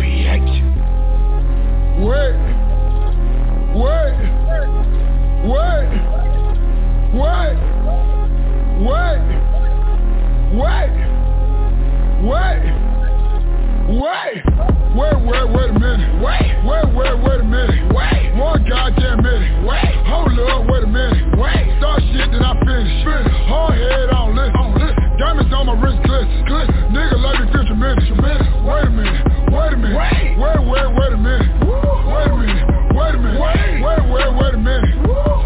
Reaction. Work. Wait a minute. One goddamn minute. Wait. Hold up, wait a minute. Wait. Start shit, then I finish. Hard head on list. Diamonds on my wrist glitz. Nigga love me 50 minutes. Wait a minute. Wait a minute.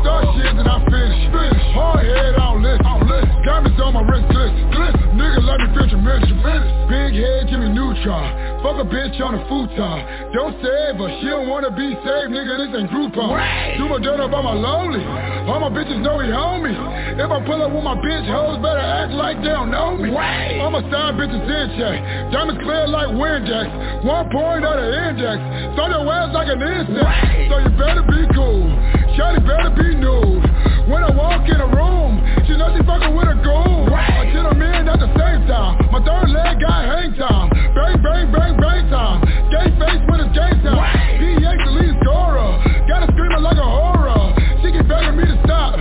Start shit and I finish. Hard head on list. Diamonds on my wrist glitz. Nigga love me 50 minutes. Big head Jimmy Neutron. Fuck a bitch on a futon. Don't save her, she don't wanna be saved. Nigga, this ain't Groupon. Wait. Do my dirt up on my lonely. All my bitches know he homie. If I pull up with my bitch hoes, better act like they don't know me. Wait. All my side bitches in check. Diamonds clear like Windex. 1 point of the index. Throw your ass like an insect. Wait. So you better be cool. Shawty better be nude. When I walk in a room, she knows she fucking with a goon. I shit them in at the same time. My third leg got hang time. Bang, bang, bang, bang time. Gay face when it's game time. DX the lead scorer. Got her screaming like a horror. She keep begging me to stop.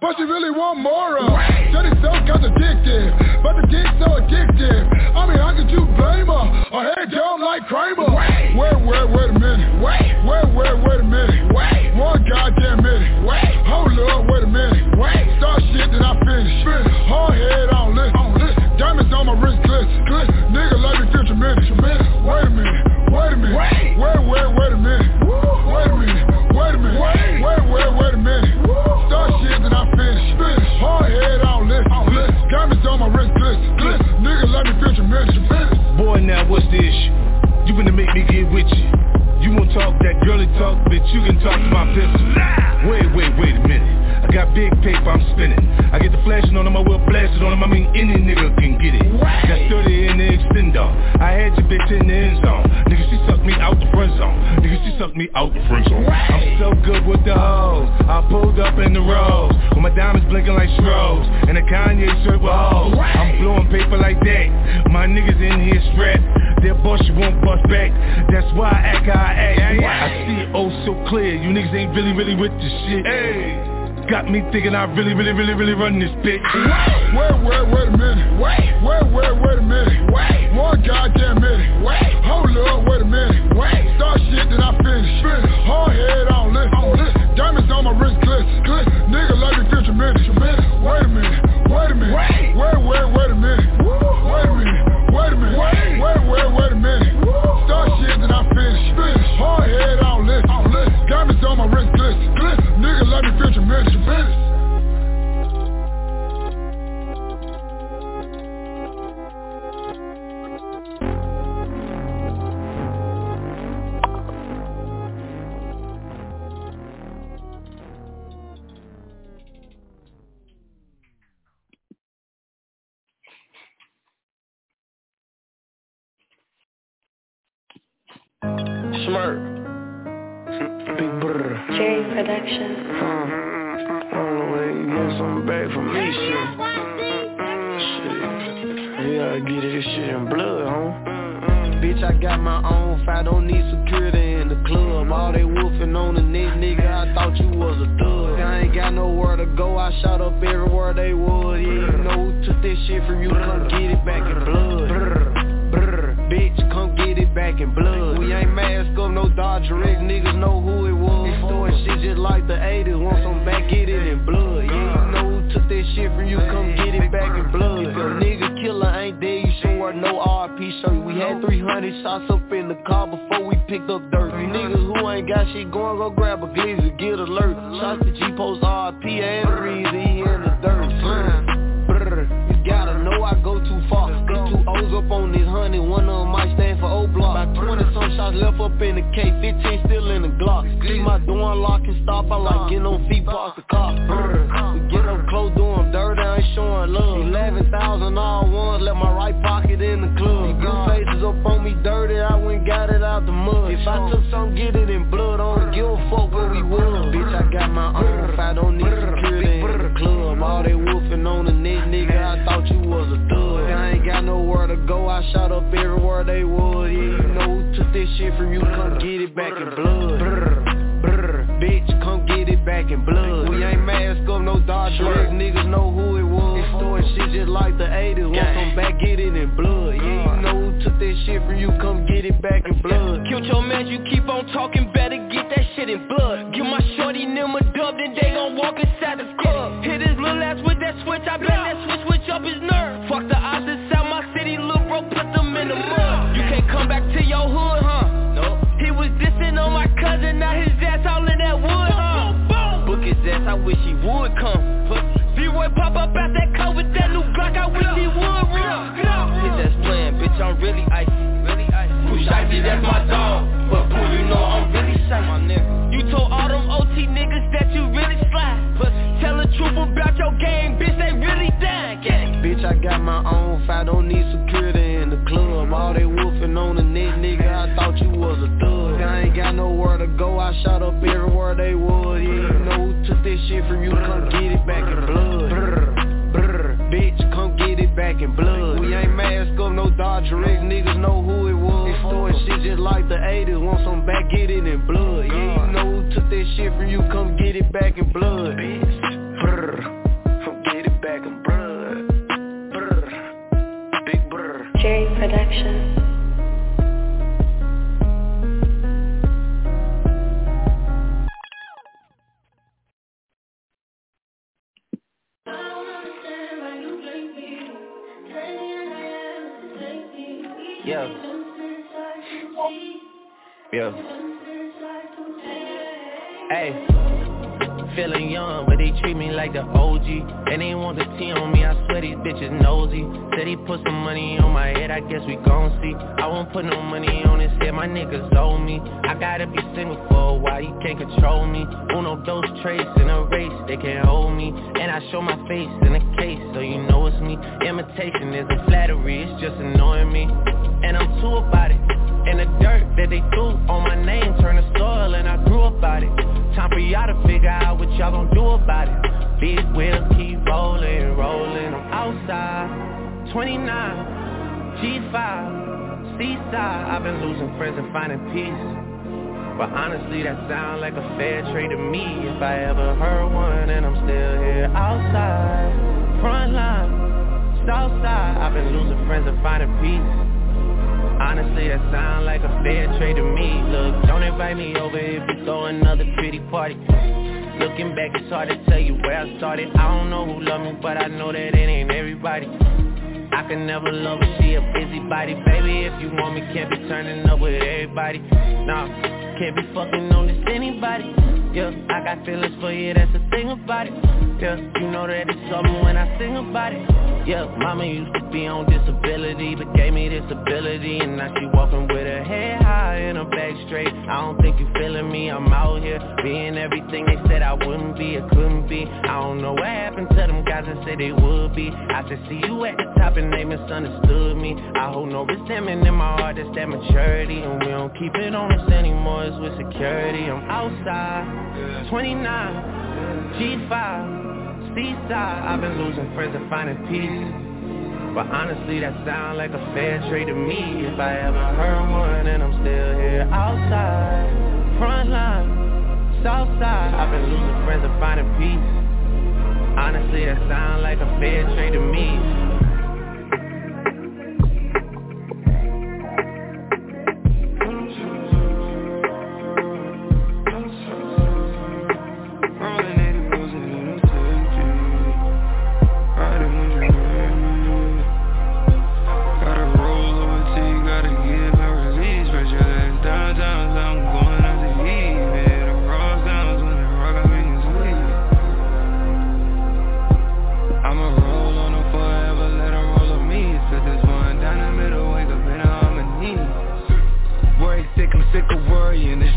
But she really want more of. Shawty so contradictive, but the dick so addictive. I mean, how could you blame her? Her head down like Kramer. Wait a minute. Wait a minute. Wait. One goddamn minute. Wait. Hold up, wait a minute. Wait. Start shit, then I finish. Hard head on list. Diamonds on my wrist glitz. Nigga love me 50 minutes. Wait a minute. Wait a minute. Wait a minute. Wait a minute. Start shit and I finish. Hard head on list. Diamonds on my wrist glitz. Nigga love me 50 minutes. Boy, now what's the issue? You gonna make me get with you. You won't talk that girly talk, bitch. You can talk to my pistol. Wait a minute. I got big paper, I'm spinning. I get the flashing on him, I will blast it on him. I mean, any nigga can get it. Got 30 in the extender. I had your bitch in the end zone. Nigga, she sucked me out the front zone. I'm so good with the hoes. I pulled up in the rows. With my diamonds blinking like strobes. And a Kanye shirt with hoes. I'm blowing paper like that. My niggas in here strapped. They'll bust, you won't bust back. That's why I act how I act. I see it oh so clear. You niggas ain't really with this shit. Hey. Got me thinking I really run this bitch. Wait a minute. Wait a minute. Wait. One goddamn minute. Wait. Hold up, wait a minute. Wait. Start shit, then I finish. Hard head on list. Diamonds on my wrist glitz. Nigga love me 50 minutes. Wait a minute. Wait a minute. Wait a minute. Wait a minute. Start shit, then I finish. Hard head on list. Diamonds on my wrist glitz. Nigga love me 50 minutes. Productions. On the way to get something back from me, shit. Yeah, I get this shit in blood, huh? Bitch, I got my own fight, don't need security in the club. All they wolfing on the neck, nigga, I thought you was a thug. I ain't got nowhere to go, I shot up everywhere they was. Yeah, you know who took this shit from you, come get it back in blood. Bitch, come get it back in blood. We ain't mask up, no Dodge Rick, niggas know who it was. This story shit just like the 80s, want some back, get it in blood. Yeah, you know who took that shit from you, come get it back in blood. If your nigga killer ain't dead, you should wear no RP shirt. We had 300 shots up in the car before we picked up dirt. You niggas who ain't got shit going, go grab a glizzy, get alert. Shots to G-Post, RP, and Reezy in the dirt. You gotta know I go too far. These two O's up on this honey, one of them might stand for O'Block. About 20 some shots left up in the K, 15 still in the Glock. See my door unlock and stop, I like getting on feet past the car. We get up close, do them dirty, I ain't showing love. 11,000 all ones, left my right pocket in the club. Blue faces up on me dirty, I went got it out the mud. If I took some, get it in blood, I don't give a fuck where we was. Bitch, I got my own, if I don't need security in the club. All they wolfing on the neck, nigga, I thought you was a thug. I ain't got nowhere to go, I shot up everywhere they was. Yeah, you know who took this shit from you, come get it back in blood. Bitch, come get it back in blood. We ain't mask up, no Dodge Rick, niggas know who it was. This story shit just like the 80s, want some back, get it in blood. Yeah, you know who took that shit from you, come get it back in blood. Killed your man, you keep on talking, better get that shit in blood. Give my shorty them a dub, then they gon' walk inside the club. Hit his little ass with that switch, I bet that switch up his nerve. Fuck the odds inside my city, little bro, put them in the mud. You can't come back to your hood, huh? Nope. He was dissing on my cousin, now his ass all in that wood, huh? Book his ass, I wish he would come. B-Roy pop up out that car with that new Glock, I wish he would run. His ass playing, bitch, I'm really icy. Pushy, that's my dog, but boo, you know I'm really shy. You told all them OT niggas that you really slide, but tell the truth about your game, bitch, they really dying, gang. Bitch, I got my own fight, don't need security in the club. All they wolfing on the neck, nigga, I thought you was a thug. I ain't got nowhere to go, I shot up everywhere they was. Yeah, you know who took this shit from you, come get it back in blood. Bitch, come get it back in blood. We ain't mask up, no Dodge Rick, niggas know who it was. This story shit just like the 80s, want some back, get it in blood. Yeah, you know who took that shit from you, come get it back in blood. Bitch, come get it back in blood. Big brr. Jerry Productions. Yeah. Yeah. Hey. Feeling young, but they treat me like the OG. And they want the T on me, I swear these bitches nosy. Said he put some money on my head, I guess we gon' see. I won't put no money on his head, my niggas owe me. I gotta be single for a while, you can't control me. Uno, dos, tres, in a race, they can't hold me. And I show my face in a case, so you know it's me. Imitation isn't flattery, it's just annoying me. And I'm too about it. And the dirt that they threw on my name turned to soil, and I grew about it. Time for y'all to figure out what y'all gon' do about it. Big wheel keep rolling, rolling. I'm outside, 29, G5, Seaside. I've been losing friends and finding peace, but honestly that sound like a fair trade to me. If I ever heard one, and I'm still here. Outside, front line, south side. I've been losing friends and finding peace. Honestly, that sound like a fair trade to me. Look, don't invite me over if you throw another pretty party. Looking back, it's hard to tell you where I started. I don't know who loved me, but I know that it ain't everybody. I can never love her, she a busybody. Baby, if you want me, can't be turning up with everybody. Nah, can't be fucking on this anybody. Yeah, I got feelings for you, that's the thing about it. Yeah, you know that it's something when I sing about it. Yeah, mama used to be on disability, but gave me this ability. And now she walking with her head high and her back straight. I don't think you feeling me, I'm out here being everything they said I wouldn't be or couldn't be. I don't know what happened to them guys that said they would be. I just see you at the top and they misunderstood me. I hold no resentment in my heart, that's that maturity. And we don't keep it on us anymore, it's with security. I'm outside, 29, G5 Seaside. I've been losing friends and finding peace, but honestly that sound like a fair trade to me. If I haven't heard one and I'm still here. Outside, front line, south side. I've been losing friends and finding peace. Honestly that sound like a fair trade to me.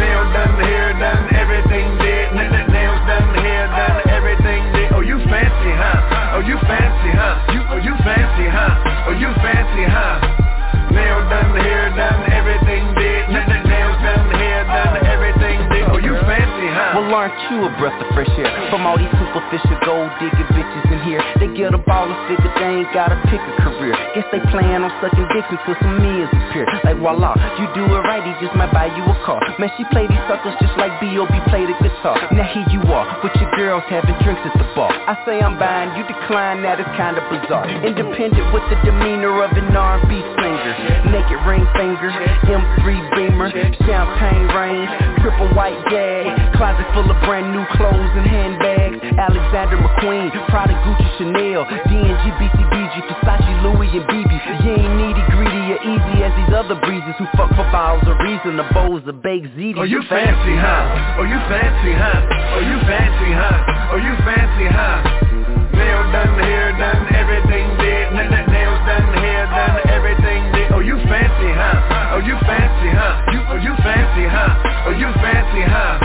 Nail done, hair done, everything did. Nails done, hair done, everything did. Oh, you fancy, huh? Oh, you fancy, huh? You, oh, you fancy, huh? Oh, you fancy, huh? Nail done, hair done, everything did. Nails done, hair done, everything did. Oh, you fancy, huh? Well, aren't you a breath of fresh air from all these superficial gold digging bitches and here. They get a baller figure, they ain't gotta pick a career. Guess they playin' on sucking dicks until some meals appear. Like voila, you do it right, he just might buy you a car. Man, she play these suckers just like B.O.B. play the guitar. Now here you are, with your girls having drinks at the bar. I say I'm buying, you decline, that is kinda bizarre. Independent with the demeanor of an R&B singer. Naked ring finger, M3 Beamer, champagne rain, triple white gag, closet full of brand new clothes and handbags. Alexander McQueen, Prada, Gucci, Chanel, D&G, BCBG, Versace, Louis, and BB. You ain't needy, greedy, or easy as these other breezes who fuck for bowels of reason, the bowls of baked ziti. Oh, you fancy, huh? Oh, you fancy, huh? Oh, you fancy, huh? Oh, you fancy, huh? Nail done, hair done, everything did. Nails done, hair done, everything did. Oh, you fancy, huh? Oh, you fancy, huh? You, oh, you fancy, huh? Oh, you fancy, huh?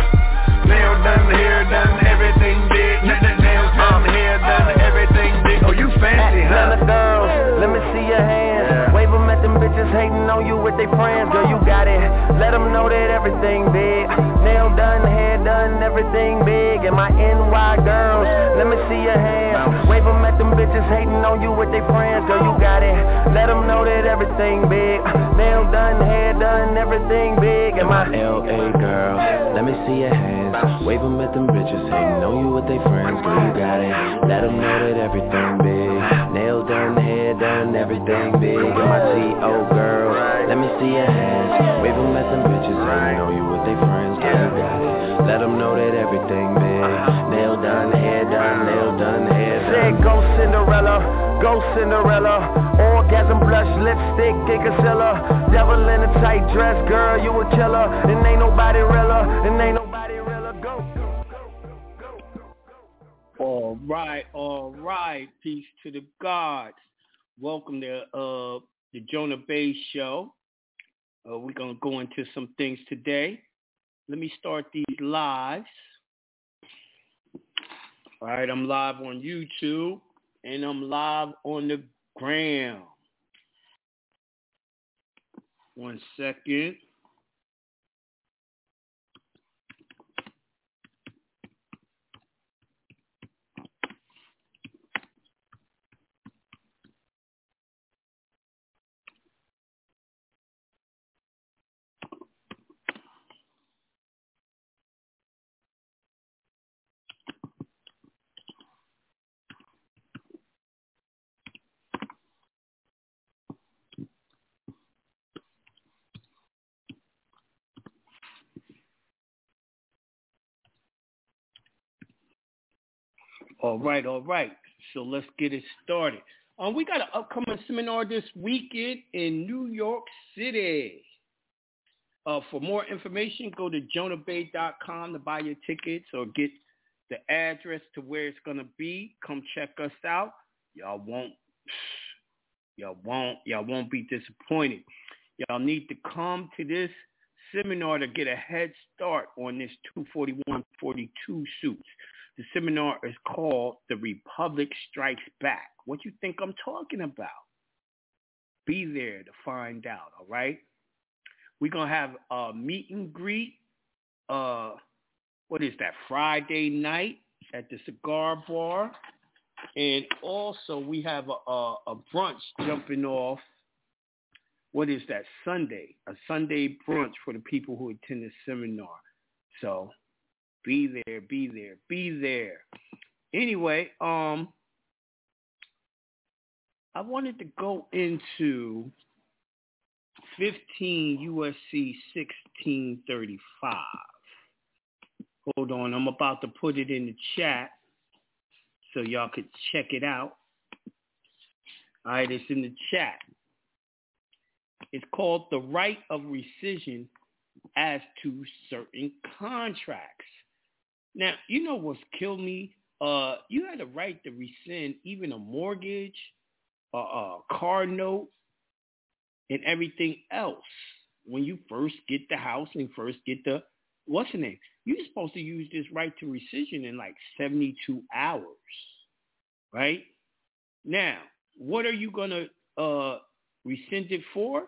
Nail done, hair done, everything did. Nails done, hair done, everything did. Oh, you fancy, huh? Atlanta girls, let me see your hands, yeah. Wave them at them bitches hating on you with their friends. Girl, you got it, let them know that everything big. Nail done, hair done, everything big. And my NY girls, let me see your hands. Wave them at them bitches hating on you with their friends. Girl, you got it, let them know that everything big. Nail done, hair done, everything big. And my LA girls, let me see your hands. Wave them at them bitches, hatin' on you with they friends. Girl, you got it, let them know that everything big. Nails done, hair done, everything big. And my T.O. girls, let me see your hands. Wave them at them bitches, hatin' on you with they friends. Girl, you got it, let them know that everything big. Nails done, hair done, nails done, hair done. Said go Cinderella, go Cinderella. Orgasm, blush, lipstick, Gigacilla. Devil in a tight dress, girl, you a killer. And ain't nobody realer, and ain't nobody realer. All right. Peace to the gods. Welcome to the Jonah Bey Show. We're going to go into some things today. Let me start these lives. All right, I'm live on YouTube, and I'm live on the gram. One second. All right. So let's get it started. We got an upcoming seminar this weekend in New York City. For more information, go to jonahbey.com to buy your tickets or get the address to where it's going to be. Come check us out. Y'all won't be disappointed. Y'all need to come to this seminar to get a head start on this 241-42 suits. The seminar is called The Republic Strikes Back. What you think I'm talking about? Be there to find out, all right? We're going to have a meet and greet, Friday night at the cigar bar. And also we have a brunch jumping off, Sunday. A Sunday brunch for the people who attend the seminar. So Be there. Anyway, I wanted to go into 15 U.S.C. 1635. Hold on, I'm about to put it in the chat so y'all could check it out. All right, it's in the chat. It's called the right of rescission as to certain contracts. Now, you know what's killed me? You had a right to rescind even a mortgage, a car note, and everything else when you first get the house and first get the, you're supposed to use this right to rescission in like 72 hours, right? Now, what are you going to rescind it for?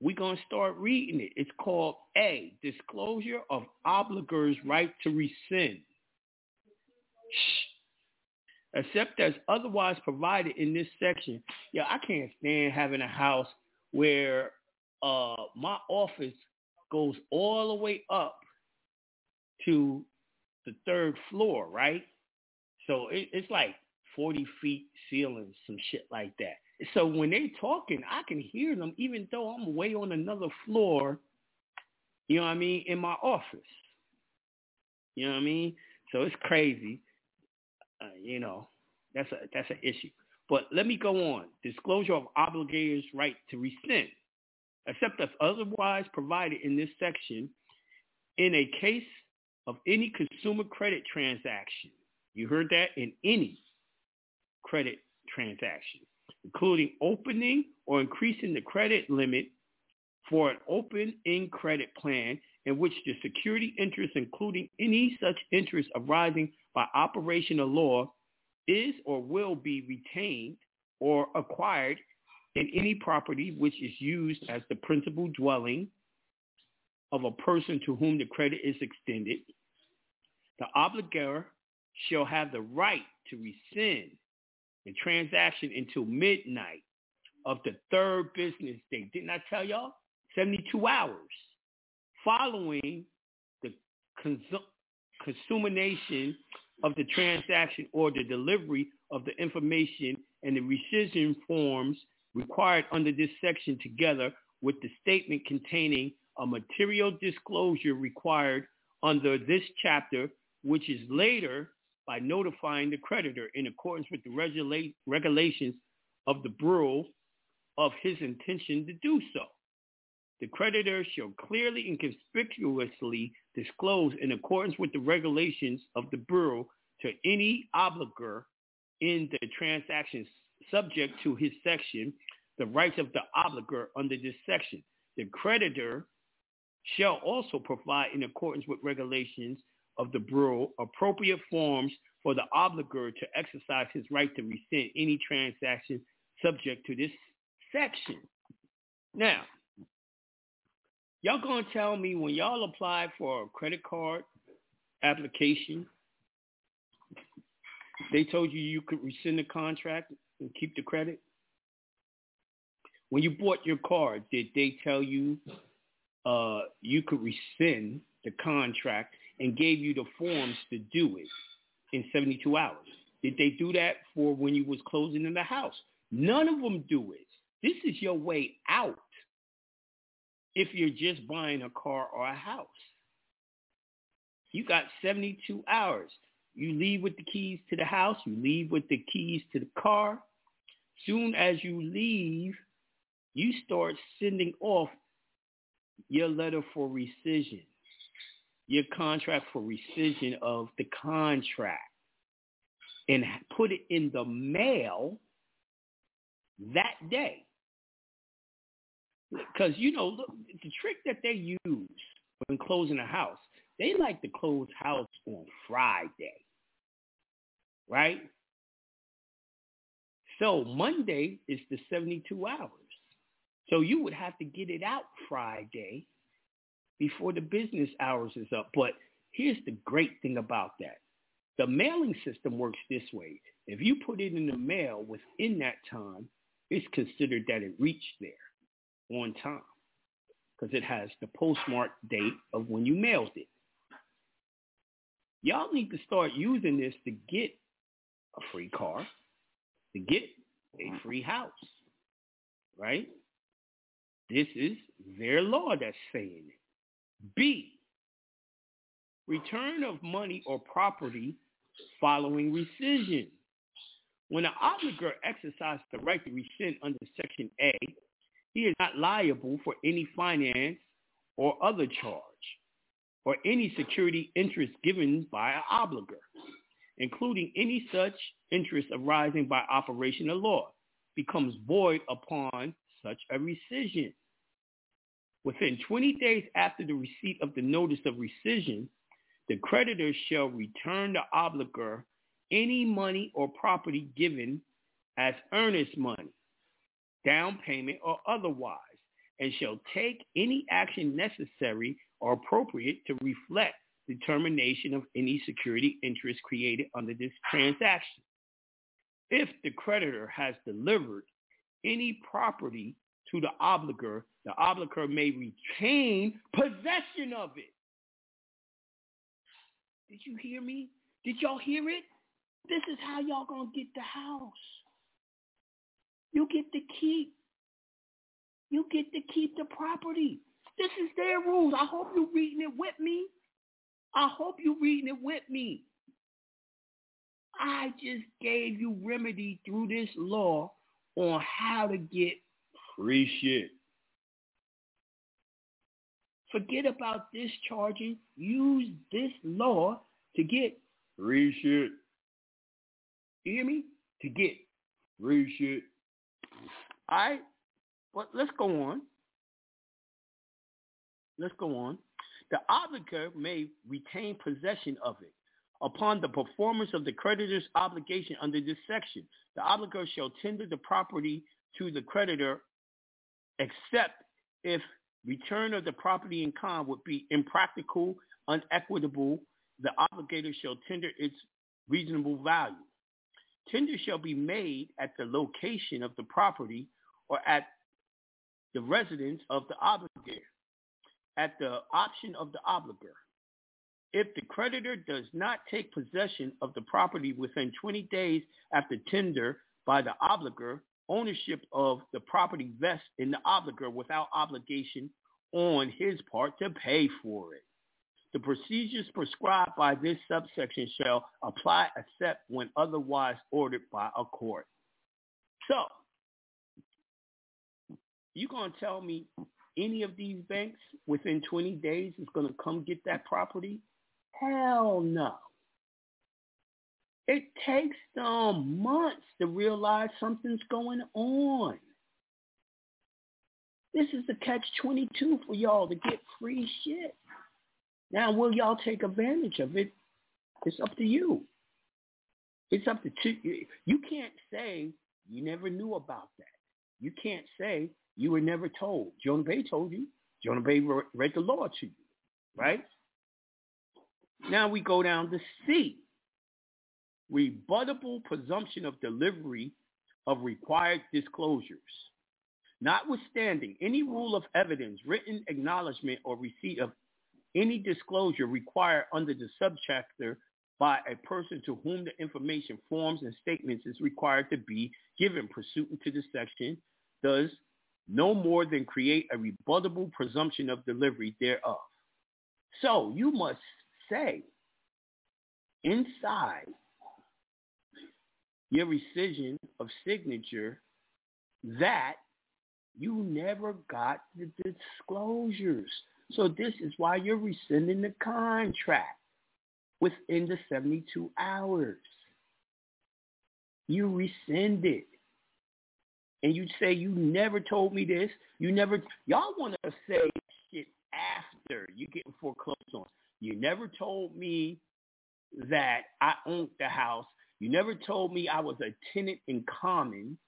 We're going to start reading it. It's called A, disclosure of obligor's right to rescind. except as otherwise provided in this section. Yeah, I can't stand having a house where my office goes all the way up to the third floor, right? So it's like 40 feet ceiling, some shit like that. So when they talking, I can hear them, even though I'm way on another floor, you know what I mean, in my office. You know what I mean? So it's crazy. You know, that's an issue. But let me go on. Disclosure of obligator's right to rescind, except as otherwise provided in this section, in a case of any consumer credit transaction. You heard that? In any credit transaction, including opening or increasing the credit limit for an open-end credit plan in which the security interest, including any such interest arising by operation of law, is or will be retained or acquired in any property which is used as the principal dwelling of a person to whom the credit is extended. The obligor shall have the right to rescind the transaction until midnight of the third business day. Didn't I tell y'all? 72 hours following the consummation of the transaction or the delivery of the information and the rescission forms required under this section, together with the statement containing a material disclosure required under this chapter, which is later by notifying the creditor in accordance with the regulations of the Bureau of his intention to do so. The creditor shall clearly and conspicuously disclose, in accordance with the regulations of the Bureau, to any obligor in the transaction subject to his section, the rights of the obligor under this section. The creditor shall also provide, in accordance with regulations of the Bureau, appropriate forms for the obligor to exercise his right to rescind any transaction subject to this section. Now, y'all gonna tell me when y'all apply for a credit card application, they told you you could rescind the contract and keep the credit? When you bought your car, did they tell you you could rescind the contract and gave you the forms to do it in 72 hours? Did they do that for when you was closing in the house? None of them do it. This is your way out if you're just buying a car or a house. You got 72 hours. You leave with the keys to the house. You leave with the keys to the car. Soon as you leave, you start sending off your letter for rescission, your contract for rescission of the contract, and put it in the mail that day. Because, you know, look, the trick that they use when closing a house, they like to close house on Friday, right? So Monday is the 72 hours. So you would have to get it out Friday before the business hours is up. But here's the great thing about that. The mailing system works this way. If you put it in the mail within that time, it's considered that it reached there on time, because it has the postmark date of when you mailed it. Y'all need to start using this to get a free car, to get a free house, right? This is their law that's saying it. B, return of money or property following rescission. When an obligor exercises the right to rescind under Section A, he is not liable for any finance or other charge or any security interest given by an obligor, including any such interest arising by operation of law, becomes void upon such a rescission. Within 20 days after the receipt of the notice of rescission, the creditor shall return the obligor any money or property given as earnest money, down payment, or otherwise, and shall take any action necessary or appropriate to reflect the termination of any security interest created under this transaction. if the creditor has delivered any property to the obligor may retain possession of it. Did you hear me? Did y'all hear it? This is how y'all gonna get the house. You get to keep. You get to keep the property. This is their rules. I hope you're reading it with me. I just gave you remedy through this law on how to get free shit. Forget about discharging. Use this law to get free shit. You hear me? To get free shit. All right. But let's go on. The obligor may retain possession of it. Upon the performance of the creditor's obligation under this section, the obligor shall tender the property to the creditor except if return of the property in kind would be impractical, unequitable, the obligator shall tender its reasonable value. Tender shall be made at the location of the property or at the residence of the obligator, at the option of the obligor. If the creditor does not take possession of the property within 20 days after tender by the obligor, ownership of the property vests in the obligor without obligation on his part to pay for it. The procedures prescribed by this subsection shall apply except when otherwise ordered by a court. So, you gonna tell me any of these banks within 20 days is gonna come get that property? Hell no. It takes them months to realize something's going on. This is the catch-22 for y'all to get free shit. Now, will y'all take advantage of it? It's up to you. It's up to you. You can't say you never knew about that. You can't say you were never told. Jonah Bey told you. Jonah Bey read the law to you, right? Now we go down to C. Rebuttable presumption of delivery of required disclosures. Notwithstanding any rule of evidence, written acknowledgement, or receipt of any disclosure required under the subchapter by a person to whom the information, forms, and statements is required to be given pursuant to this section does no more than create a rebuttable presumption of delivery thereof. So you must say inside your rescission of signature that you never got the disclosures. So this is why you're rescinding the contract within the 72 hours. You rescind it. And you say, you never told me this. You never, y'all want to say shit after you get foreclosed on. You never told me that I owned the house. You never told me I was a tenant in common.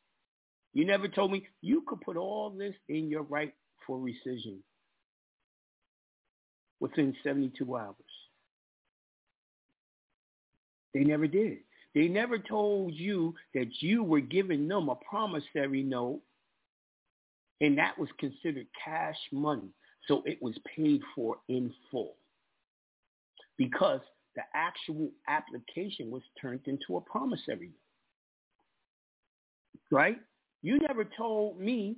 You never told me. You could put all this in your right for rescission within 72 hours. They never did. They never told you that you were giving them a promissory note, and that was considered cash money, so it was paid for in full because the actual application was turned into a promissory note, right? You never told me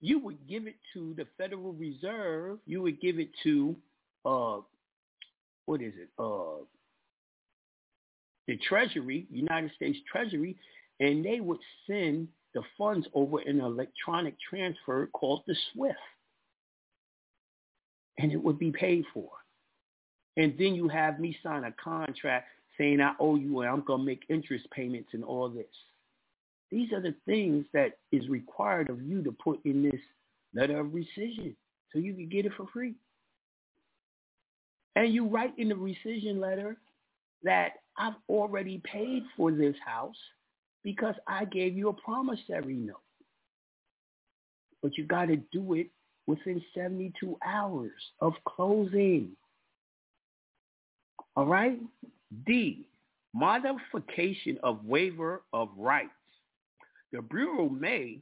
you would give it to the Federal Reserve. You would give it to, the Treasury, United States Treasury, and they would send the funds over in an electronic transfer called the SWIFT. And it would be paid for. And then you have me sign a contract saying I owe you and I'm going to make interest payments and all this. These are the things that is required of you to put in this letter of rescission so you can get it for free. And you write in the rescission letter that I've already paid for this house because I gave you a promissory note. But you got to do it within 72 hours of closing. All right? D, modification of waiver of rights. The Bureau may,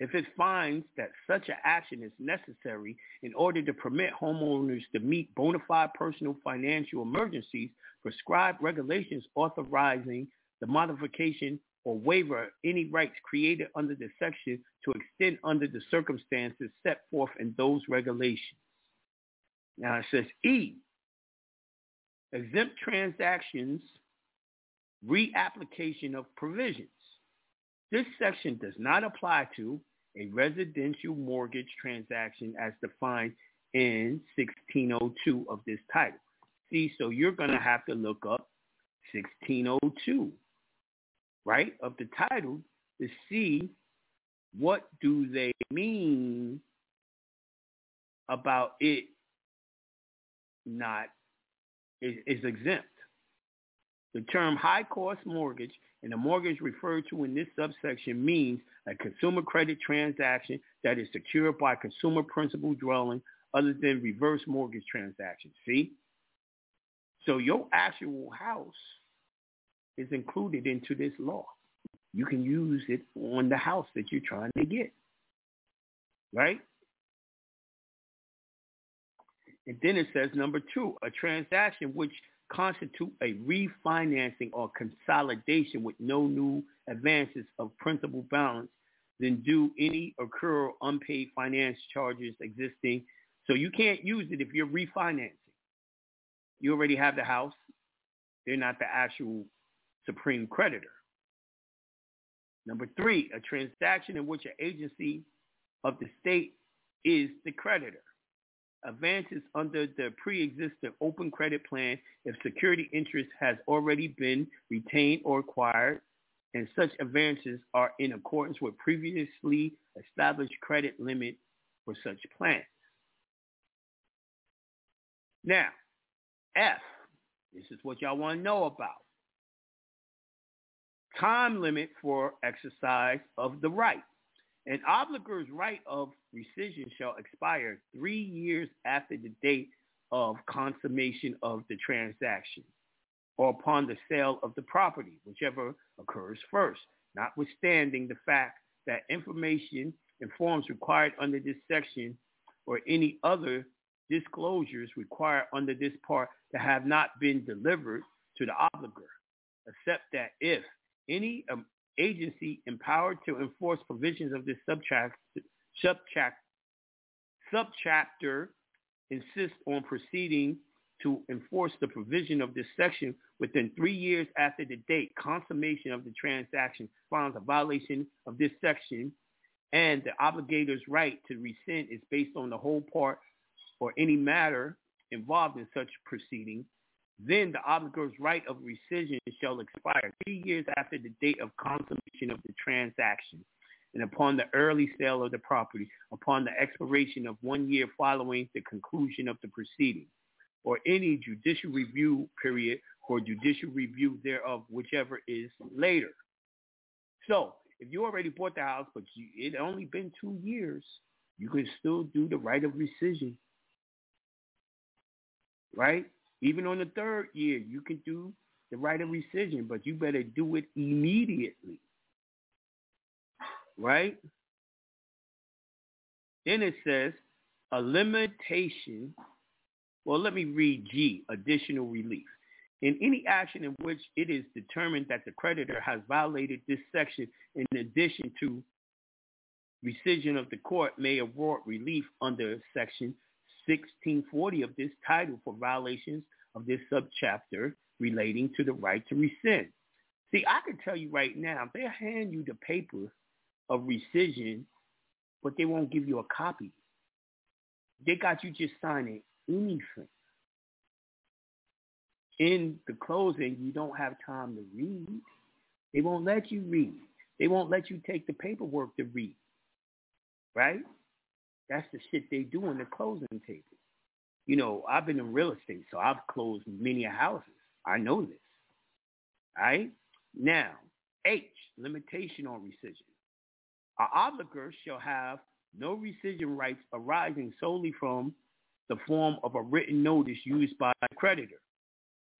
if it finds that such an action is necessary in order to permit homeowners to meet bona fide personal financial emergencies, prescribe regulations authorizing the modification or waiver of any rights created under the section to extend under the circumstances set forth in those regulations. Now it says E, exempt transactions, reapplication of provisions. This section does not apply to a residential mortgage transaction as defined in 1602 of this title. See, so you're going to have to look up 1602, right, of the title to see what do they mean about it not is exempt. The term high-cost mortgage and the mortgage referred to in this subsection means a consumer credit transaction that is secured by consumer principal dwelling other than reverse mortgage transactions. See? So your actual house is included into this law. You can use it on the house that you're trying to get. Right? And then it says, number two, a transaction which constitute a refinancing or consolidation with no new advances of principal balance than due any accrual unpaid finance charges existing. So you can't use it if you're refinancing. You already have the house. They're not the actual supreme creditor. Number three, a transaction in which an agency of the state is the creditor. Advances under the pre-existing open credit plan if security interest has already been retained or acquired, and such advances are in accordance with previously established credit limit for such plans. Now, F, this is what y'all want to know about. Time limit for exercise of the right. An obligor's right of rescission shall expire 3 years after the date of consummation of the transaction or upon the sale of the property, whichever occurs first, notwithstanding the fact that information and forms required under this section or any other disclosures required under this part that have not been delivered to the obligor, except that if any agency empowered to enforce provisions of this subchapter insists on proceeding to enforce the provision of this section within 3 years after the date consummation of the transaction, finds a violation of this section, and the obligator's right to rescind is based on the whole part or any matter involved in such proceeding, then the obligor's right of rescission shall expire 3 years after the date of consummation of the transaction and upon the early sale of the property, upon the expiration of 1 year following the conclusion of the proceeding, or any judicial review period or judicial review thereof, whichever is later. So if you already bought the house, but it only been 2 years, you can still do the right of rescission, right? Even on the third year, you can do the right of rescission, but you better do it immediately, right? Then it says a limitation. Well, let me read G, additional relief. In any action in which it is determined that the creditor has violated this section, in addition to rescission of the court, may award relief under section 1640 of this title for violations of this subchapter relating to the right to rescind. See, I can tell you right now, if they hand you the paper of rescission, but they won't give you a copy. They got you just signing anything. In the closing, you don't have time to read. They won't let you read. They won't let you take the paperwork to read, right? That's the shit they do in the closing table. You know, I've been in real estate, so I've closed many houses. I know this. All right? Now, H, limitation on rescission. An obligor shall have no rescission rights arising solely from the form of a written notice used by the creditor.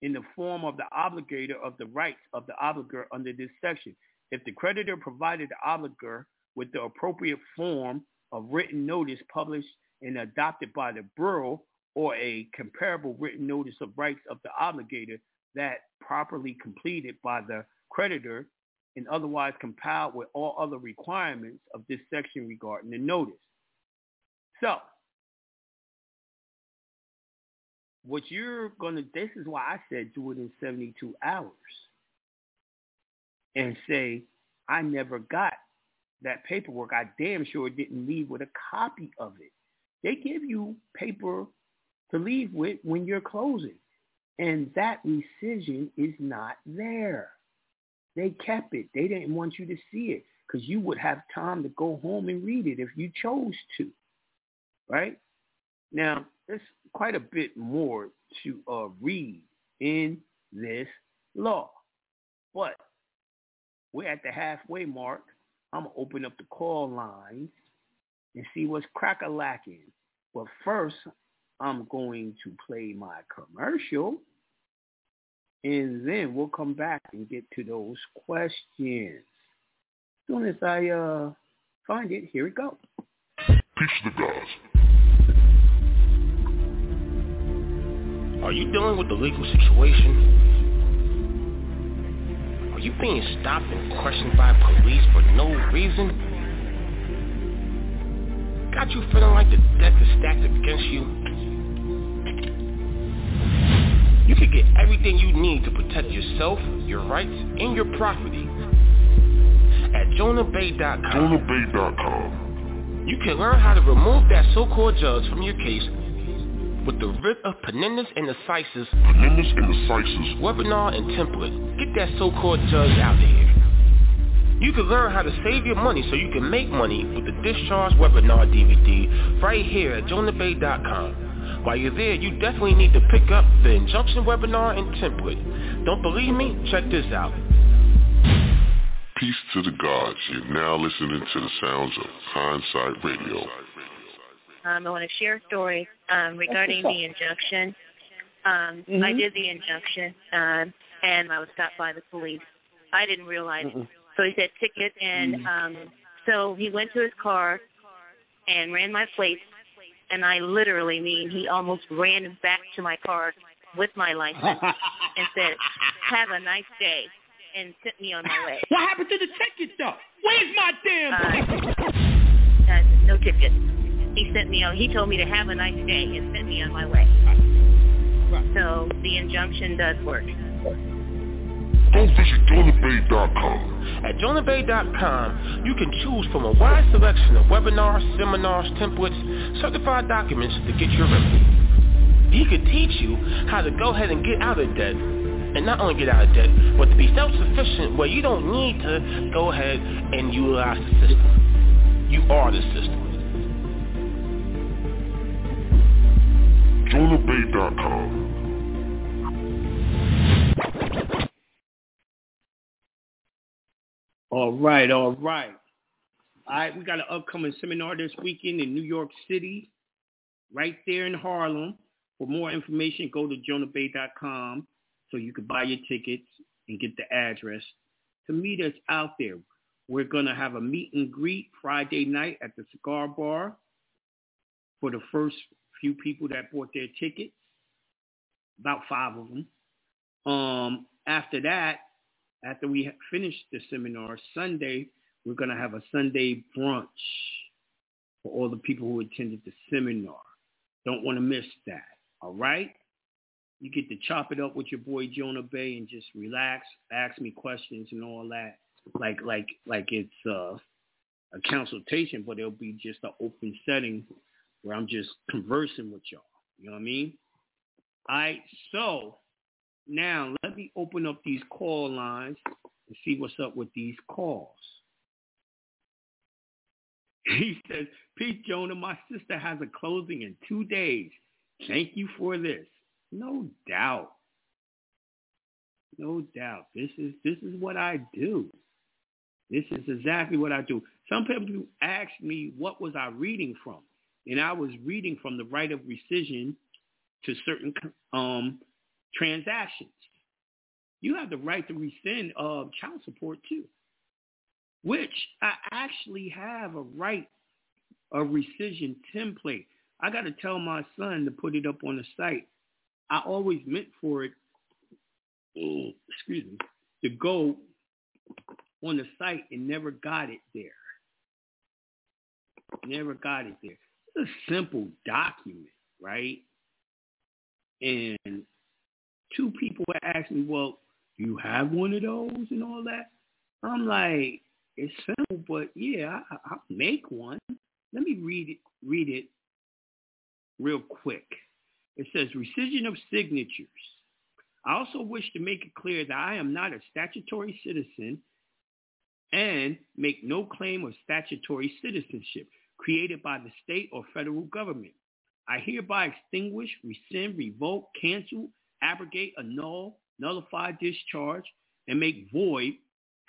in the form of the obligator of the rights of the obligor under this section, if the creditor provided the obligor with the appropriate form of written notice published and adopted by the Bureau or a comparable written notice of rights of the obligator that properly completed by the creditor and otherwise compiled with all other requirements of this section regarding the notice. So, this is why I said do it in 72 hours and say, I never got that paperwork. I damn sure didn't leave with a copy of it. They give you paper to leave with when you're closing, and that rescission is not there. They kept it. They didn't want you to see it because you would have time to go home and read it if you chose to, right? Now, there's quite a bit more to read in this law, but we're at the halfway mark. I'm going to open up the call lines and see what's crack-a-lacking. But first, I'm going to play my commercial, and then we'll come back and get to those questions. As soon as I find it, here we go. Preach the gospel. Are you dealing with the legal situation? Are you being stopped and questioned by police for no reason? Got you feeling like the deck is stacked against you? You could get everything you need to protect yourself, your rights, and your property at jonahbey.com. You can learn how to remove that so-called judge from your case with the writ of Penitens and Assizes, webinar and template. Get that so-called judge out of here. You can learn how to save your money so you can make money with the Discharge Webinar DVD right here at jonahbey.com. While you're there, you definitely need to pick up the Injunction Webinar and template. Don't believe me? Check this out. Peace to the gods. You're now listening to the sounds of Hindsight Radio. I want to share a story regarding the injunction. I did the injunction, and I was stopped by the police. I didn't realize it. So he said, ticket, and so he went to his car and ran my plates, and I literally mean he almost ran back to my car with my license and said, have a nice day, and sent me on my way. What happened to the ticket, though? Where's my damn no ticket. He sent me out. He told me to have a nice day and sent me on my way. Right. So the injunction does work. Go visit jonahbey.com. At jonahbey.com, you can choose from a wide selection of webinars, seminars, templates, certified documents to get your remedy. He could teach you how to go ahead and get out of debt, and not only get out of debt, but to be self-sufficient where you don't need to go ahead and utilize the system. You are the system. jonahbey.com. All right, we got an upcoming seminar this weekend in New York City, right there in Harlem. For more information, go to jonahbey.com so you can buy your tickets and get the address to meet us out there. We're going to have a meet and greet Friday night at the Cigar Bar for the first few people that bought their tickets, about 5 of them. After that, after we finish the seminar, Sunday, we're going to have a Sunday brunch for all the people who attended the seminar. Don't want to miss that, all right? You get to chop it up with your boy Jonah Bey and just relax, ask me questions and all that, like it's a consultation, but it'll be just an open setting where I'm just conversing with y'all. You know what I mean? All right, so now let me open up these call lines and see what's up with these calls. He says, Peace, Jonah. My sister has a closing in 2 days. Thank you for this. No doubt. No doubt. This is what I do. This is exactly what I do. Some people ask me, what was I reading from? And I was reading from the right of rescission to certain transactions. You have the right to rescind of child support too, which I actually have a right, a rescission template. I got to tell my son to put it up on the site. I always meant for it, to go on the site and never got it there. It's a simple document, right? And two people were asking me, well, you have one of those and all that? I'm like, it's simple, but yeah, I'll make one. Let me read it real quick. It says, rescission of signatures. I also wish to make it clear that I am not a statutory citizen and make no claim of statutory citizenship created by the state or federal government. I hereby extinguish, rescind, revoke, cancel, abrogate, annul, nullify, discharge, and make void,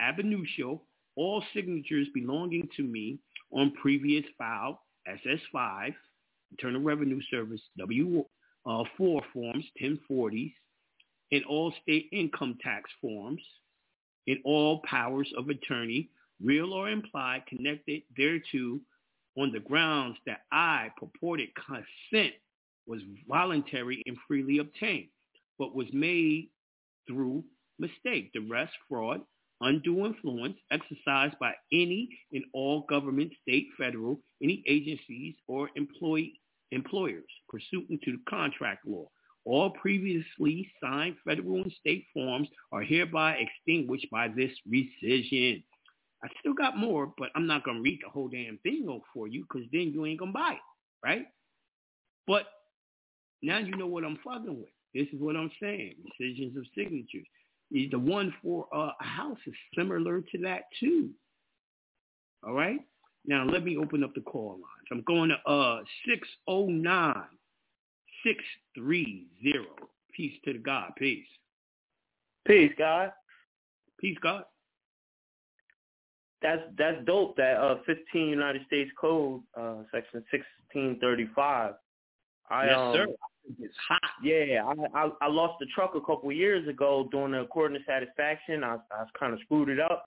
ab initio, all signatures belonging to me on previous file SS5, Internal Revenue Service W4 forms, 1040s, in all state income tax forms, in all powers of attorney, real or implied, connected thereto, on the grounds that I purported consent was voluntary and freely obtained, but was made through mistake, duress, fraud, undue influence exercised by any and all government, state, federal, any agencies or employers pursuant to contract law. All previously signed federal and state forms are hereby extinguished by this rescission. I still got more, but I'm not going to read the whole damn thing over for you because then you ain't going to buy it, right? But now you know what I'm fucking with. This is what I'm saying. Rescissions of signatures. The one for a house is similar to that too. All right? Now let me open up the call lines. I'm going to 609-630. Peace to the God. Peace. Peace, God. Peace, God. That's dope. That 15 United States Code, section 1635. Yes, sir. It's hot. Yeah, I lost the truck a couple of years ago doing the according to satisfaction. I kind of screwed it up,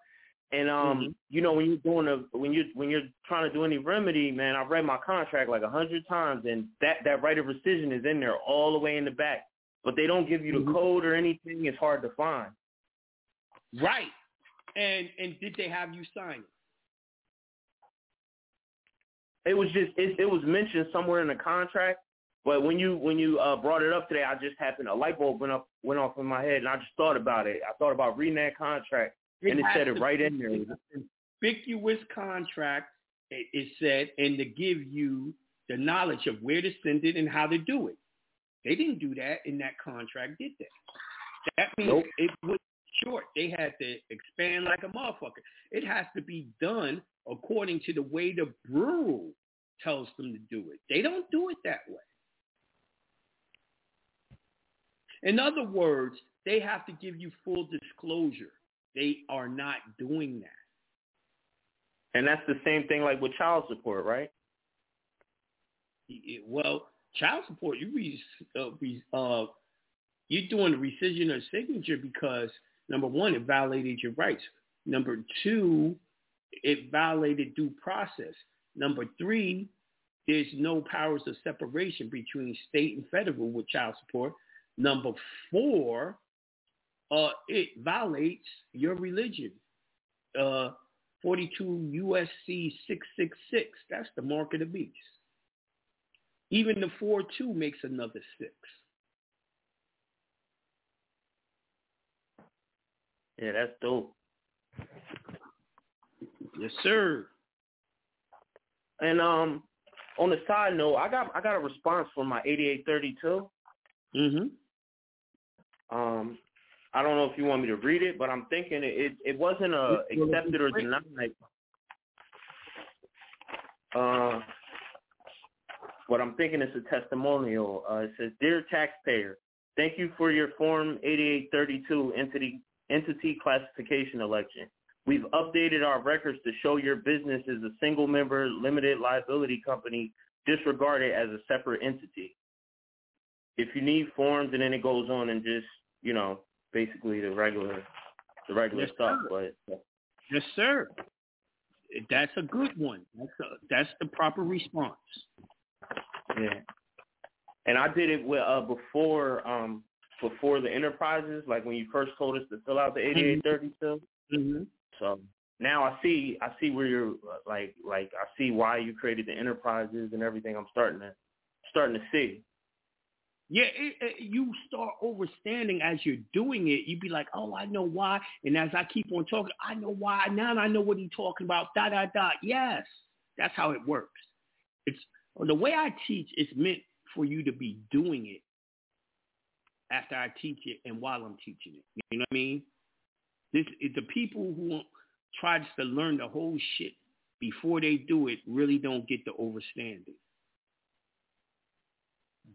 and you know, when you're doing when you're trying to do any remedy, man, I've read my contract like 100 times, and that right of rescission is in there all the way in the back, but they don't give you the code or anything. It's hard to find. Right. And did they have you sign it? It was just it was mentioned somewhere in the contract, but when you brought it up today, I just happened a light bulb went off in my head, and I just thought about it. I thought about reading that contract, and it said it right in there. Conspicuous contract, it said, and to give you the knowledge of where to send it and how to do it. They didn't do that in that contract, did they? That means It was short. They had to expand like a motherfucker. It has to be done according to the way the brew tells them to do it. They don't do it that way. In other words, they have to give you full disclosure. They are not doing that. And that's the same thing like with child support, right? Well, child support, you're doing the rescission of signature because, number one, it violated your rights. Number two, it violated due process. Number three, there's no powers of separation between state and federal with child support. Number four, it violates your religion. 42 USC 666, that's the mark of the beast. Even the 42 makes another 6. Yeah, that's dope. Yes, sir. And on a side note, I got a response from my 8832. I don't know if you want me to read it, but I'm thinking it wasn't accepted or denied. What I'm thinking is a testimonial. It says, "Dear taxpayer, thank you for your Form 8832 entity classification election. We've updated our records to show your business is a single member limited liability company disregarded as a separate entity. if you need forms, and then it goes on and just, you know, basically the regular yes, stuff. Sir. But yes, sir. That's a good one. That's the proper response. Yeah. And I did it with before the enterprises, like when you first told us to fill out the 8832. Mm-hmm. So now I see where you're like I see why you created the enterprises and everything. I'm starting to see. Yeah, you start overstanding as you're doing it. You be like, oh, I know why. And as I keep on talking, I know why. Now I know what he's talking about. Yes, that's how it works. It's the way I teach. It's meant for you to be doing it after I teach it and while I'm teaching it. You know what I mean? This is the people who tries to learn the whole shit before they do it really don't get the overstanding.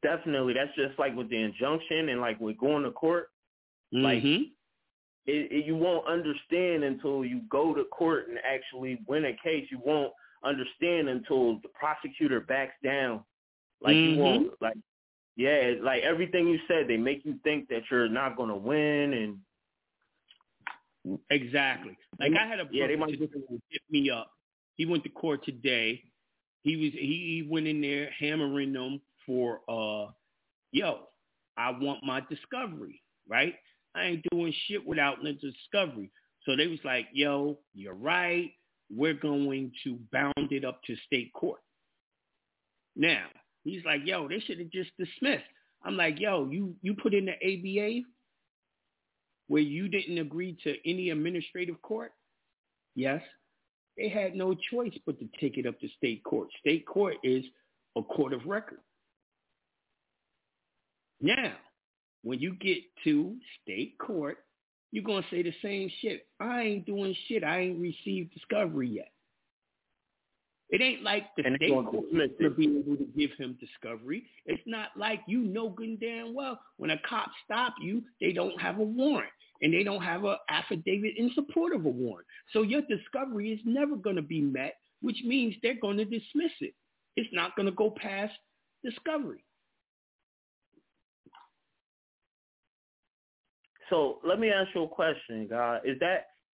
Definitely. That's just like with the injunction and like with going to court. Mm-hmm. Like it, you won't understand until you go to court and actually win a case. You won't understand until the prosecutor backs down. Like mm-hmm. You won't like, yeah, like everything you said, they make you think that you're not going to win. And exactly. Like I had a brother they might hit me up. He went to court today. He went in there hammering them. For, I want my discovery, right? I ain't doing shit without the discovery. So they was like, yo, you're right. We're going to bound it up to state court. Now, he's like, yo, they should have just dismissed. I'm like, yo, you put in the ABA where you didn't agree to any administrative court? Yes. They had no choice but to take it up to state court. State court is a court of record. Now, when you get to state court, you're going to say the same shit. I ain't doing shit. I ain't received discovery yet. It ain't like the state court for being able to give him discovery. It's not like you know good and damn well when a cop stop you, they don't have a warrant and they don't have an affidavit in support of a warrant. So your discovery is never going to be met, which means they're going to dismiss it. It's not going to go past discovery. So let me ask you a question, God. Is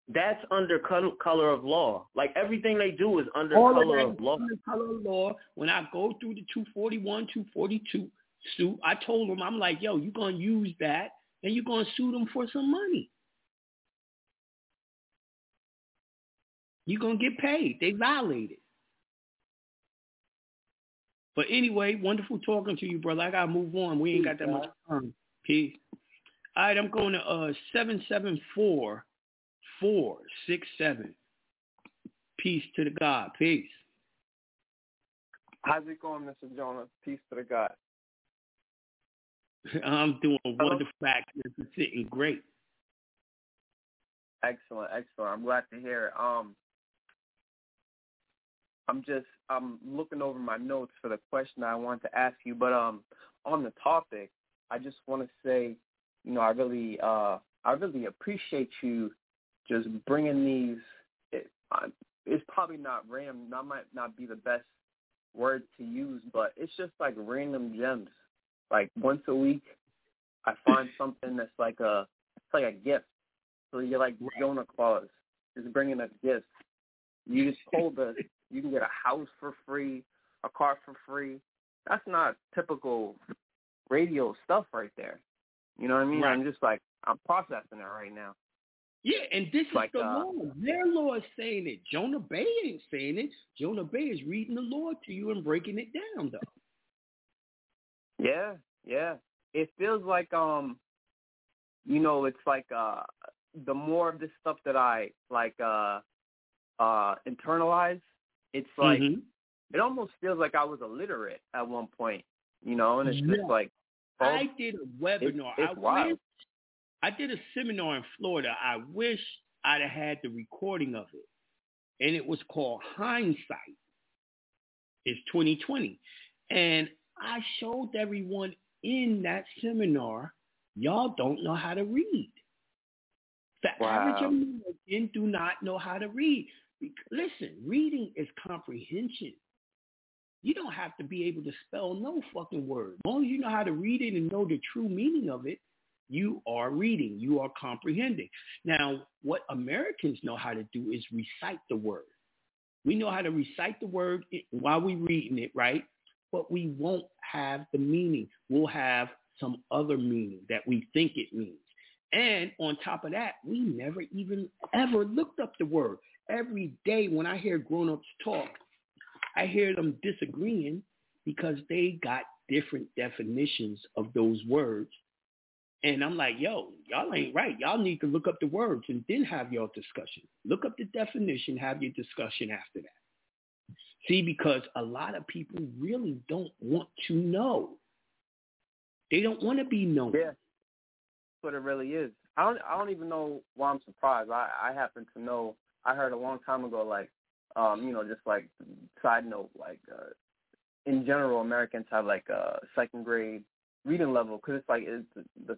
that's under color of law? Like everything they do is under color of law. Under color of law. When I go through the 241, 242 suit, I told them, I'm like, yo, you're going to use that and you're going to sue them for some money. You're going to get paid. They violated. But anyway, wonderful talking to you, brother. I got to move on. We ain't got that much time. Peace. All right, I'm going to 774-467. Peace to the God. Peace. How's it going, Mr. Jonah? Peace to the God. I'm doing wonderful. It's sitting great. Excellent. I'm glad to hear it. I'm looking over my notes for the question I wanted to ask you, but on the topic, I just want to say, you know, I really appreciate you just bringing these. It's probably not random. That might not be the best word to use, but it's just like random gems. Like once a week, I find something that's like a gift. So you're like Jonah Claus, just bringing us gifts. You just told us you can get a house for free, a car for free. That's not typical radio stuff right there. You know what I mean? Right. I'm just like, I'm processing it right now. Yeah, and this is like, the law. Their law is saying it. Jonah Bey ain't saying it. Jonah Bey is reading the law to you and breaking it down, though. Yeah. It feels like, you know, it's like the more of this stuff that I, like, internalize, it's like, mm-hmm. It almost feels like I was illiterate at one point, you know, and it's just like, I did a webinar. I did a seminar in Florida. I wish I'd have had the recording of it. And it was called Hindsight. It's 2020. And I showed everyone in that seminar, y'all don't know how to read. The average American do not know how to read. Listen, reading is comprehension. You don't have to be able to spell no fucking word. As long as you know how to read it and know the true meaning of it, you are reading. You are comprehending. Now, what Americans know how to do is recite the word. We know how to recite the word while we're reading it, right? But we won't have the meaning. We'll have some other meaning that we think it means. And on top of that, we never even ever looked up the word. Every day when I hear grown-ups talk, I hear them disagreeing because they got different definitions of those words. And I'm like, yo, y'all ain't right. Y'all need to look up the words and then have your discussion. Look up the definition, have your discussion after that. See, because a lot of people really don't want to know. They don't want to be known. Yeah, that's what it really is. I don't even know why I'm surprised. I happen to know, I heard a long time ago, like, just like side note, like in general, Americans have like a second grade reading level because it's like the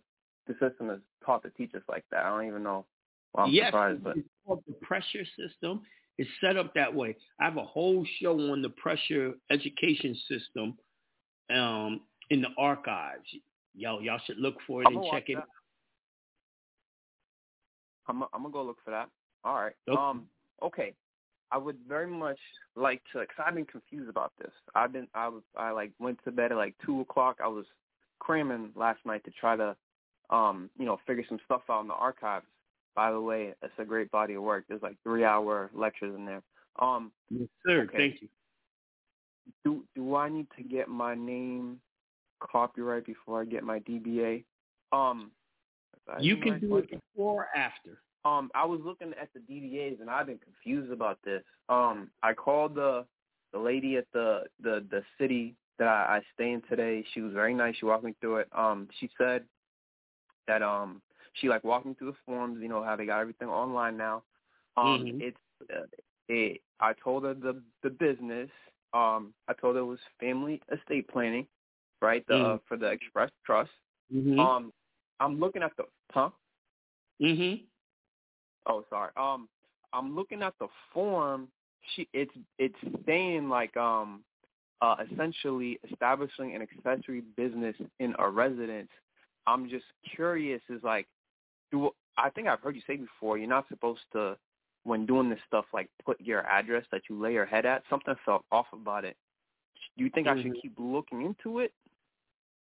system is taught to teach us like that. I don't even know why I'm surprised. But it's called the pressure system. It's set up that way. I have a whole show on the pressure education system in the archives. Y'all should look for it and check it out. I'm going to go look for that. All right. Okay. Okay. I would very much like to, because I've been confused about this. I went to bed at like 2:00. I was cramming last night to try to, figure some stuff out in the archives. By the way, it's a great body of work. There's like 3-hour lectures in there. Yes, sir. Okay. Thank you. Do I need to get my name copyright before I get my DBA? You can do it before or after. I was looking at the DBAs, and I've been confused about this. I called the lady at the city that I stay in today. She was very nice. She walked me through it. She said that she, like, walked me through the forms, you know, how they got everything online now. Mm-hmm. I told her the business. I told her it was family estate planning, right, for the Express Trust. Mm-hmm. I'm looking at the – huh? Mm-hmm. Oh, sorry. I'm looking at the form. It's saying like essentially establishing an accessory business in a residence. I'm just curious. Is like, I think I've heard you say before, you're not supposed to, when doing this stuff, like put your address that you lay your head at. Something felt off about it. Do you think I should keep looking into it?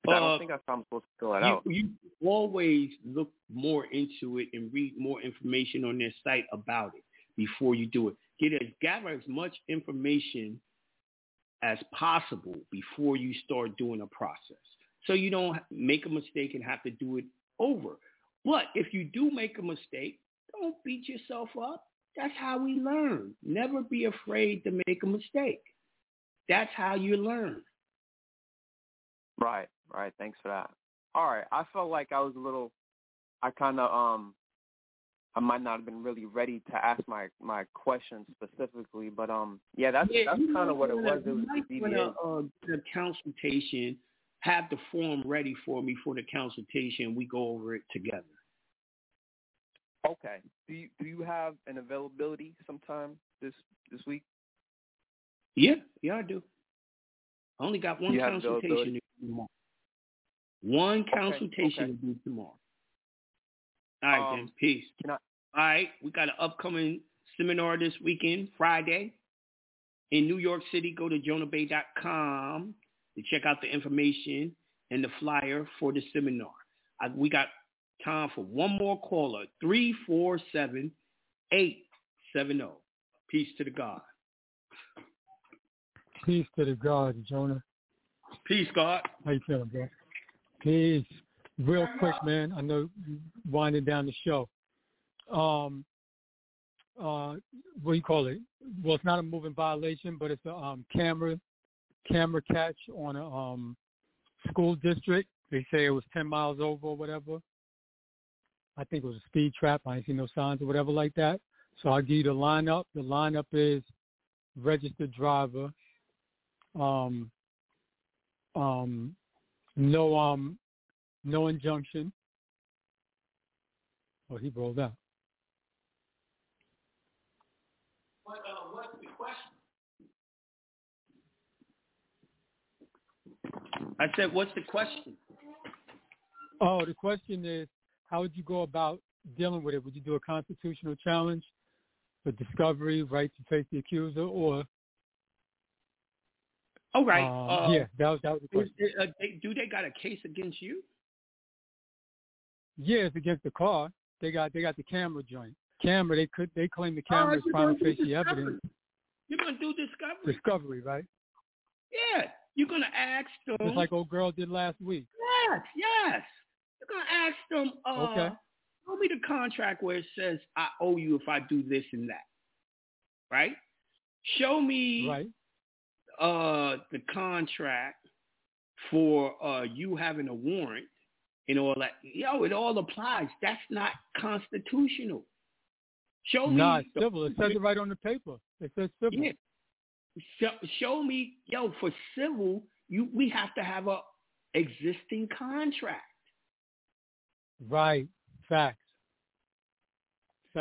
I don't think I'm supposed to fill it out. You always look more into it and read more information on their site about it before you do it. Gather as much information as possible before you start doing a process so you don't make a mistake and have to do it over. But if you do make a mistake, don't beat yourself up. That's how we learn. Never be afraid to make a mistake. That's how you learn. Right. All right, thanks for that. All right, I felt like I might not have been really ready to ask my question specifically, but that's kind of what it was. It was the consultation. Have the form ready for me for the consultation. We go over it together. Okay. Do you have an availability sometime this week? Yeah, I do. I only got one consultation tomorrow. One consultation will be tomorrow. All right, then. Peace. All right. We got an upcoming seminar this weekend, Friday, in New York City. Go to jonahbey.com to check out the information and the flyer for the seminar. We got time for one more caller, 347-870. Peace to the God. Peace to the God, Jonah. Peace, God. How you feeling, bro? Peace. Real quick, man. I know you're winding down the show. What do you call it? Well, it's not a moving violation, but it's a camera catch on a school district. They say it was 10 miles over or whatever. I think it was a speed trap. I ain't seen no signs or whatever like that. So I'll give you the lineup. The lineup is registered driver. No injunction. Oh, he rolled out. What's the question? I said, what's the question? Oh, the question is, how would you go about dealing with it? Would you do a constitutional challenge for discovery, right to face the accuser, or? All right. Yeah, that was the question. Do they got a case against you? Yeah, it's against the car. They got the camera joint. Camera, they claim the camera is prima facie evidence. You're gonna do discovery. Discovery, right? Yeah, you're gonna ask them. Just like old girl did last week. Yes. You're gonna ask them. Okay. Show me the contract where it says I owe you if I do this and that. Right? Show me. Right. The contract for you having a warrant and all that. Yo, it all applies. That's not constitutional. Show me. Nah, it's civil. It says it right on the paper. It says civil. Yeah. Show me, yo, for civil, we have to have a existing contract. Right. Facts.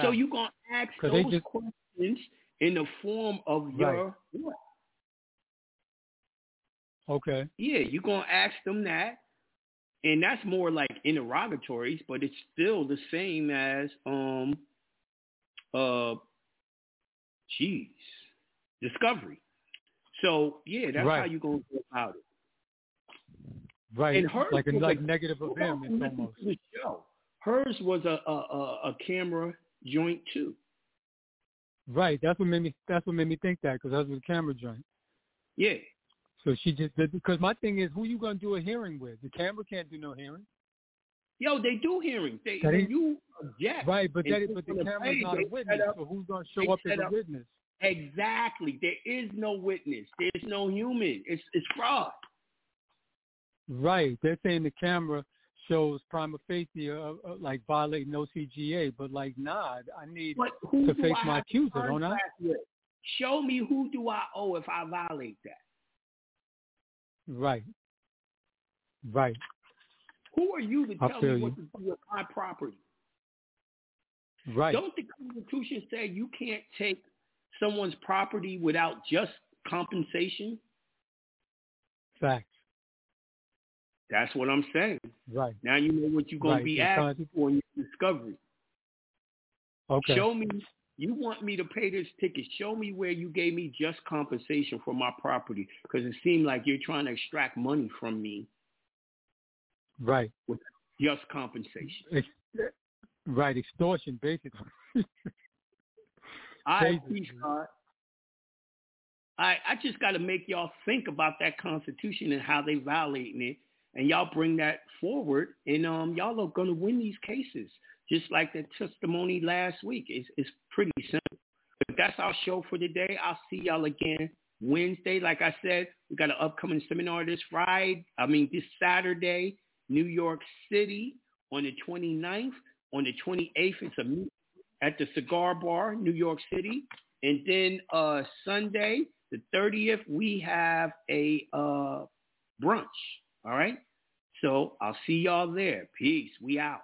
So you're going to ask those questions in the form of your what? Okay. Yeah, you're going to ask them that, and that's more like interrogatories, but it's still the same as, discovery. So, yeah, that's how you're going to go about it. Right. And hers like negative availment almost. Hers was a camera joint, too. Right. That's what made me think that, because hers was a camera joint. Yeah. So she just did, because my thing is, who you going to do a hearing with? The camera can't do no hearing. Yo, they do hearings. Right, but the camera's not a witness, so who's going to show up as a witness? Exactly. There is no witness. There's no human. It's fraud. Right. They're saying the camera shows prima facie, like violating OCGA, but like, nah, I need to face my accuser, don't I? Show me who do I owe if I violate that. Right. Who are you to tell me what to do with my property? Right. Don't the Constitution say you can't take someone's property without just compensation? Fact. That's what I'm saying. Right. Now you know what you're going to be asking for in your discovery. Okay. Show me. You want me to pay this ticket. Show me where you gave me just compensation for my property, because it seemed like you're trying to extract money from me. Right. With just compensation. Right. Extortion, basically. I just got to make y'all think about that Constitution and how they violating it. And y'all bring that forward, and y'all are going to win these cases, just like the testimony last week. It's pretty simple. But that's our show for today. I'll see y'all again Wednesday. Like I said, we got an upcoming seminar this Saturday, New York City, on the 29th. On the 28th, it's a meet at the Cigar Bar, New York City. And then Sunday, the 30th, we have a brunch. All right. So I'll see y'all there. Peace. We out.